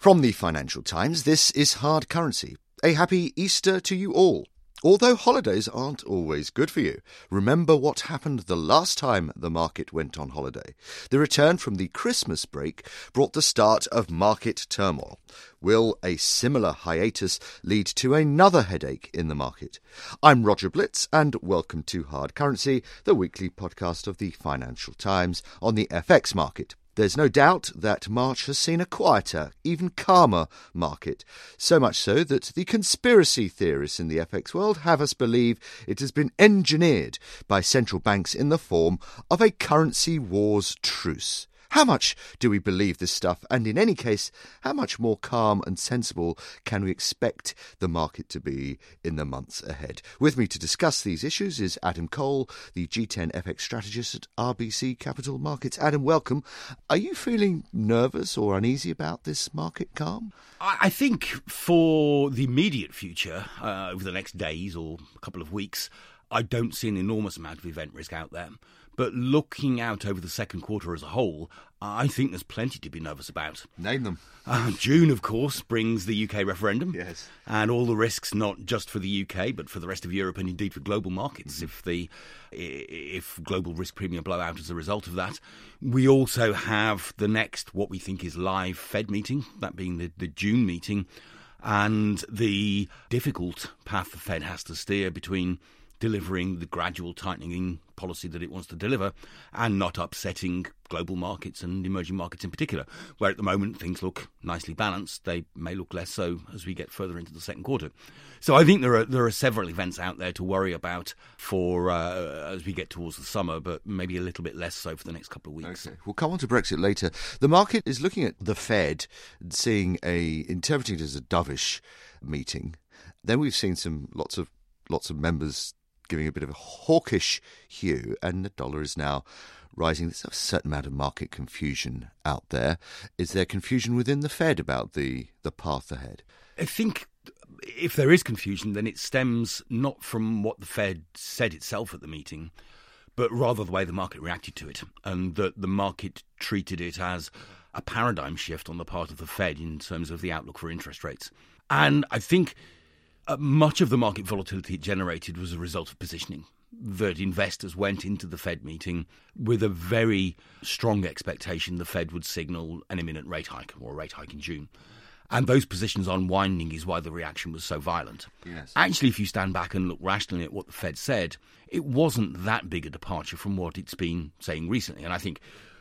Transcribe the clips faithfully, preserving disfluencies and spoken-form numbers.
From the Financial Times, this is Hard Currency. A happy Easter to you all. Although holidays aren't always good for you, remember what happened the last time the market went on holiday. The return from the Christmas break brought the start of market turmoil. Will a similar hiatus lead to another headache in the market? I'm Roger Blitz, and welcome to Hard Currency, the weekly podcast of the Financial Times on the F X market. There's no doubt that March has seen a quieter, even calmer market, so much so that the conspiracy theorists in the F X world have us believe it has been engineered by central banks in the form of a currency wars truce. How much do we believe this stuff? And in any case, how much more calm and sensible can we expect the market to be in the months ahead? With me to discuss these issues is Adam Cole, the G ten F X strategist at R B C Capital Markets. Adam, welcome. Are you feeling nervous or uneasy about this market calm? I think for the immediate future, uh, over the next days or a couple of weeks, I don't see an enormous amount of event risk out there. But looking out over the second quarter as a whole, I think there's plenty to be nervous about. Name them. Uh, June, of course, brings the U K referendum. Yes. And all the risks, not just for the U K, but for the rest of Europe and indeed for global markets, mm-hmm. if the if global risk premium blow out as a result of that. We also have the next, what we think is live Fed meeting, that being the, the June meeting, and the difficult path the Fed has to steer between delivering the gradual tightening policy that it wants to deliver and not upsetting global markets and emerging markets in particular, where at the moment things look nicely balanced. They may look less so as we get further into the second quarter. So I think there are there are several events out there to worry about for uh, as we get towards the summer, but maybe a little bit less so for the next couple of weeks. Okay. We'll come on to Brexit later. The market is looking at the Fed, seeing a interpreting it as a dovish meeting. Then we've seen some lots of lots of members giving a bit of a hawkish hue, and the dollar is now rising. There's a certain amount of market confusion out there. Is there confusion within the Fed about the, the path ahead? I think if there is confusion, then it stems not from what the Fed said itself at the meeting, but rather the way the market reacted to it, and that the market treated it as a paradigm shift on the part of the Fed in terms of the outlook for interest rates. And I think Uh, much of the market volatility it generated was a result of positioning, that investors went into the Fed meeting with a very strong expectation the Fed would signal an imminent rate hike or a rate hike in June. And those positions unwinding is why the reaction was so violent. Yes. Actually, if you stand back and look rationally at what the Fed said, it wasn't that big a departure from what it's been saying recently. And I think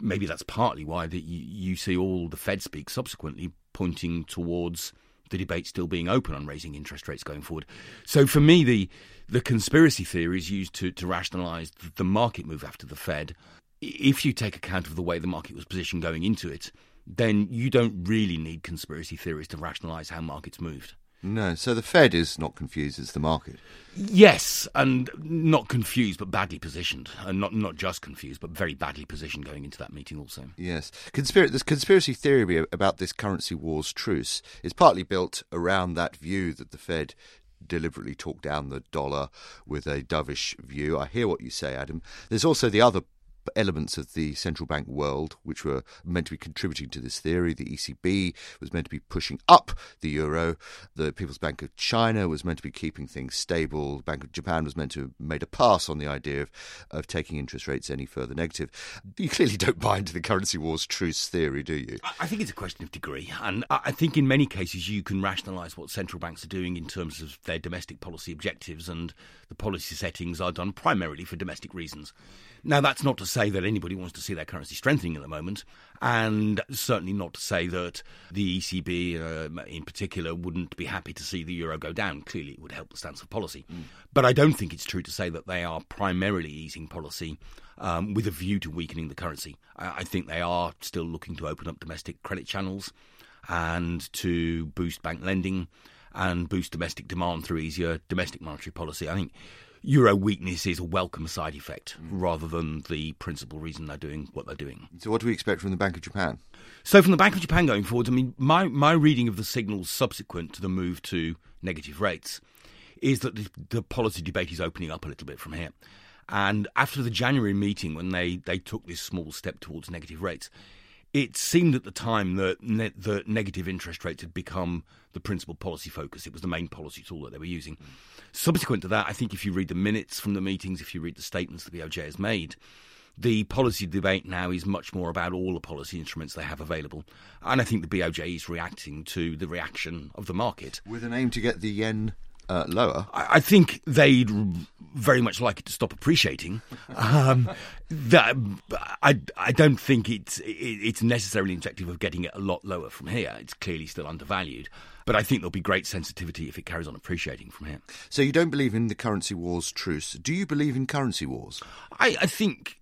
maybe that's partly why that you, you see all the Fed speak subsequently pointing towards the debate still being open on raising interest rates going forward. So for me, the the conspiracy theory is used to, to rationalise the market move after the Fed. If you take account of the way the market was positioned going into it, then you don't really need conspiracy theories to rationalise how markets moved. No, so the Fed is not confused, it's the market. Yes, and not confused, but badly positioned. And not, not just confused, but very badly positioned going into that meeting also. Yes. Conspir- this conspiracy theory about this currency wars truce is partly built around that view that the Fed deliberately talked down the dollar with a dovish view. I hear what you say, Adam. There's also the other elements of the central bank world which were meant to be contributing to this theory. The E C B was meant to be pushing up the euro. The People's Bank of China was meant to be keeping things stable. The Bank of Japan was meant to have made a pass on the idea of, of taking interest rates any further negative. You clearly don't buy into the currency wars truce theory, do you? I think it's a question of degree. And I think in many cases you can rationalise what central banks are doing in terms of their domestic policy objectives, and the policy settings are done primarily for domestic reasons. Now, that's not to say that anybody wants to see their currency strengthening at the moment, and certainly not to say that the E C B uh, in particular wouldn't be happy to see the euro go down. Clearly, it would help the stance of policy. Mm. But I don't think it's true to say that they are primarily easing policy um, with a view to weakening the currency. I-, I think they are still looking to open up domestic credit channels and to boost bank lending and boost domestic demand through easier domestic monetary policy. I think euro weakness is a welcome side effect rather than the principal reason they're doing what they're doing. So what do we expect from the Bank of Japan? So from the Bank of Japan going forward, I mean, my, my reading of the signals subsequent to the move to negative rates is that the, the policy debate is opening up a little bit from here. And after the January meeting, when they, they took this small step towards negative rates, it seemed at the time that ne- the negative interest rates had become the principal policy focus. It was the main policy tool that they were using. Mm. Subsequent to that, I think if you read the minutes from the meetings, if you read the statements the B O J has made, the policy debate now is much more about all the policy instruments they have available. And I think the B O J is reacting to the reaction of the market. With an aim to get the yen Uh, lower. I think they'd very much like it to stop appreciating. Um, that, I, I don't think it's, it, it's necessarily an objective of getting it a lot lower from here. It's clearly still undervalued. But I think there'll be great sensitivity if it carries on appreciating from here. So you don't believe in the currency wars truce. Do you believe in currency wars? I, I think,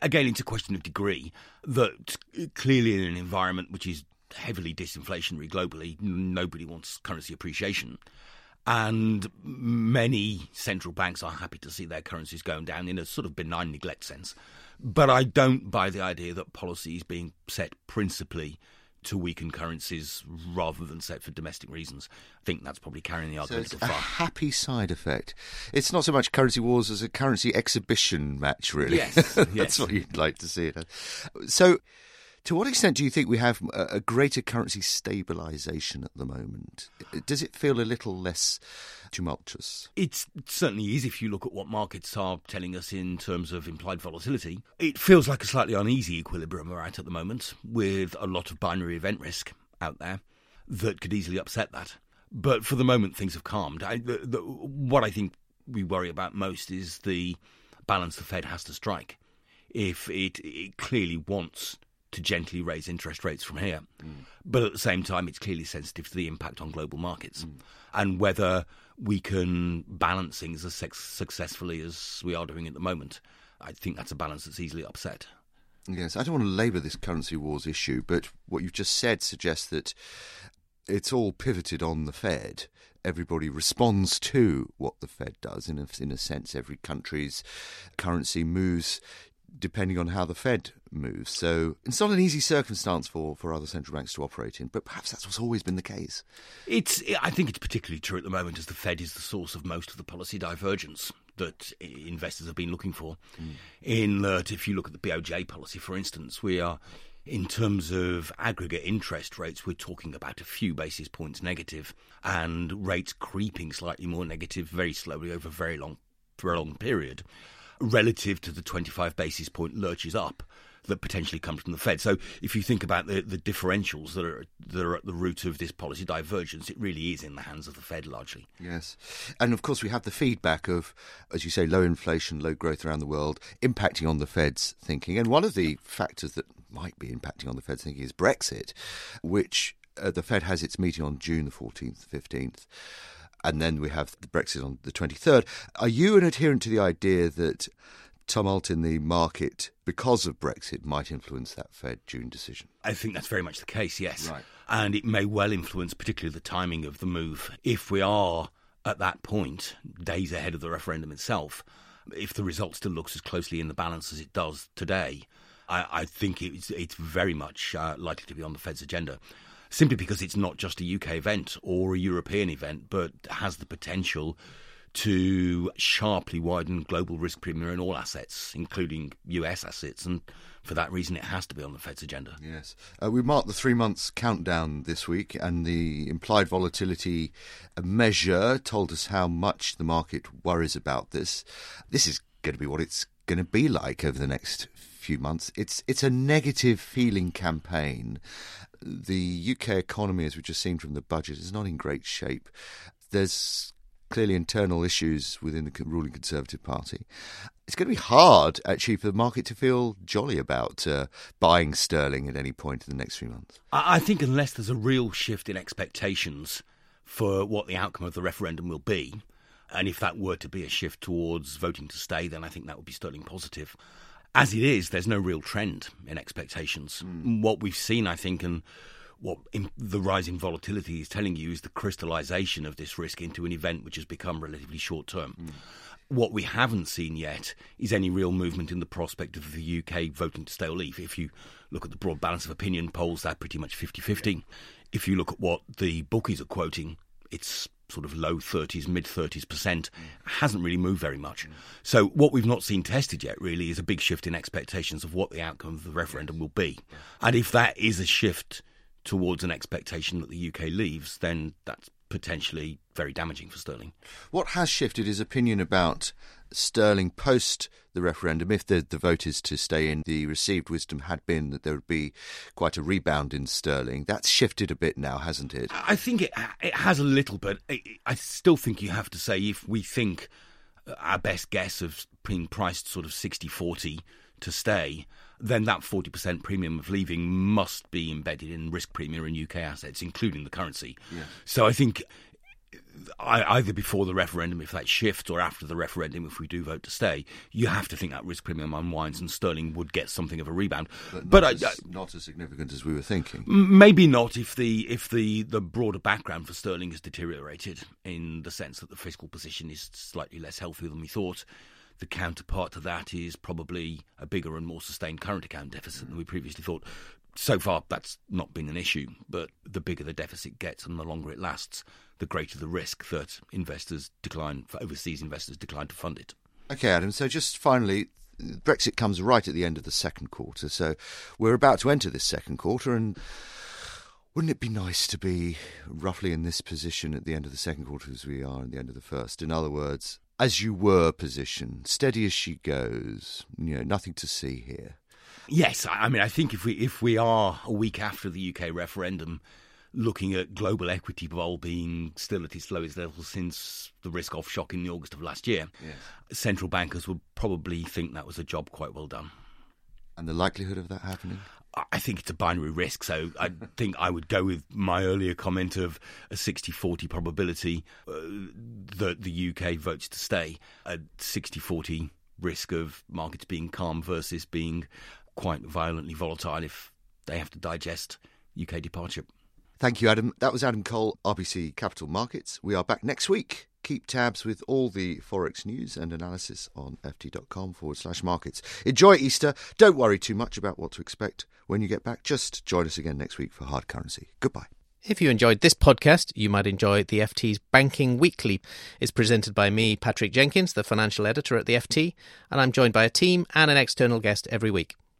again, it's a question of degree, that clearly in an environment which is heavily disinflationary globally, nobody wants currency appreciation. And many central banks are happy to see their currencies going down in a sort of benign neglect sense. But I don't buy the idea that policy is being set principally to weaken currencies rather than set for domestic reasons. I think that's probably carrying the argument so far. It's a happy side effect. It's not so much currency wars as a currency exhibition match, really. Yes, That's yes. what you'd like to see it as. So to what extent do you think we have a greater currency stabilisation at the moment? Does it feel a little less tumultuous? It certainly is if you look at what markets are telling us in terms of implied volatility. It feels like a slightly uneasy equilibrium we're at at the moment with a lot of binary event risk out there that could easily upset that. But for the moment, things have calmed. I, the, the, what I think we worry about most is the balance the Fed has to strike. If it, it clearly wants to gently raise interest rates from here. Mm. But at the same time, it's clearly sensitive to the impact on global markets mm. and whether we can balance things as successfully as we are doing at the moment. I think that's a balance that's easily upset. Yes, I don't want to labour this currency wars issue, but what you've just said suggests that it's all pivoted on the Fed. Everybody responds to what the Fed does. In a, in a sense, every country's currency moves depending on how the Fed moves. So it's not an easy circumstance for, for other central banks to operate in, but perhaps that's what's always been the case. It's I think it's particularly true at the moment as the Fed is the source of most of the policy divergence that investors have been looking for. Mm. In that, if you look at the B O J policy, for instance, we are, in terms of aggregate interest rates, we're talking about a few basis points negative and rates creeping slightly more negative very slowly over a very long, very long period, relative to the twenty-five basis point lurches up that potentially comes from the Fed. So if you think about the, the differentials that are, that are at the root of this policy divergence, it really is in the hands of the Fed largely. Yes. And of course, we have the feedback of, as you say, low inflation, low growth around the world, impacting on the Fed's thinking. And one of the factors that might be impacting on the Fed's thinking is Brexit, which uh, the Fed has its meeting on June the fourteenth, fifteenth. And then we have the Brexit on the twenty-third. Are you an adherent to the idea that tumult in the market because of Brexit might influence that Fed June decision? I think that's very much the case, yes. Right. And it may well influence particularly the timing of the move. If we are at that point, days ahead of the referendum itself, if the result still looks as closely in the balance as it does today, I, I think it's, it's very much uh, likely to be on the Fed's agenda. Simply because it's not just a U K event or a European event, but has the potential to sharply widen global risk premium in all assets, including U S assets. And for that reason, it has to be on the Fed's agenda. Yes. Uh, we marked the three months countdown this week, and the implied volatility measure told us how much the market worries about this. This is going to be what it's going to be like over the next few months. It's it's a negative feeling campaign. The U K economy, as we've just seen from the budget, is not in great shape. There's clearly internal issues within the ruling Conservative Party. it's going to be hard, actually, for the market to feel jolly about uh, buying sterling at any point in the next few months. I think unless there's a real shift in expectations for what the outcome of the referendum will be, and if that were to be a shift towards voting to stay, then I think that would be sterling positive. As it is, there's no real trend in expectations. Mm. What we've seen, I think, and what in the rise in volatility is telling you is the crystallisation of this risk into an event which has become relatively short-term. Mm. What we haven't seen yet is any real movement in the prospect of the U K voting to stay or leave. If you look at the broad balance of opinion polls, they're pretty much fifty-fifty. Yeah. If you look at what the bookies are quoting, it's sort of low thirties, mid-thirties percent. It hasn't really moved very much. Mm. So what we've not seen tested yet, really, is a big shift in expectations of what the outcome of the referendum will be. Yeah. And if that is a shift towards an expectation that the U K leaves, then that's potentially very damaging for sterling. What has shifted is opinion about sterling post the referendum. If the, the vote is to stay in, the received wisdom had been that there would be quite a rebound in sterling. That's shifted a bit now, hasn't it? I think it, it has a little bit. I still think you have to say, if we think our best guess of being priced sort of sixty forty to stay, then that forty percent premium of leaving must be embedded in risk premium in U K assets, including the currency. Yeah. So I think either before the referendum, if that shifts, or after the referendum, if we do vote to stay, you have to think that risk premium unwinds and sterling would get something of a rebound. But not, but as, I, not as significant as we were thinking. Maybe not if the if the, the broader background for sterling has deteriorated in the sense that the fiscal position is slightly less healthy than we thought. The counterpart to that is probably a bigger and more sustained current account deficit than we previously thought. So far, that's not been an issue, but the bigger the deficit gets and the longer it lasts, the greater the risk that investors decline, overseas investors decline to fund it. OK, Adam, so just finally, Brexit comes right at the end of the second quarter, so we're about to enter this second quarter, and wouldn't it be nice to be roughly in this position at the end of the second quarter as we are at the end of the first? In other words, as you were position, steady as she goes, you know, nothing to see here. Yes, I mean, I think if we if we are a week after the U K referendum, looking at global equity vol being still at its lowest level since the risk-off shock in the August of last year, yes, central bankers would probably think that was a job quite well done. And the likelihood of that happening? I think it's a binary risk, so I think I would go with my earlier comment of a sixty forty probability uh, that the U K votes to stay, a sixty forty risk of markets being calm versus being quite violently volatile if they have to digest U K departure. Thank you, Adam. That was Adam Cole, R B C Capital Markets. We are back next week. Keep tabs with all the Forex news and analysis on ft.com forward slash markets. Enjoy Easter. Don't worry too much about what to expect when you get back. Just join us again next week for Hard Currency. Goodbye. If you enjoyed this podcast, you might enjoy the F T's Banking Weekly. It's presented by me, Patrick Jenkins, the financial editor at the F T, and I'm joined by a team and an external guest every week.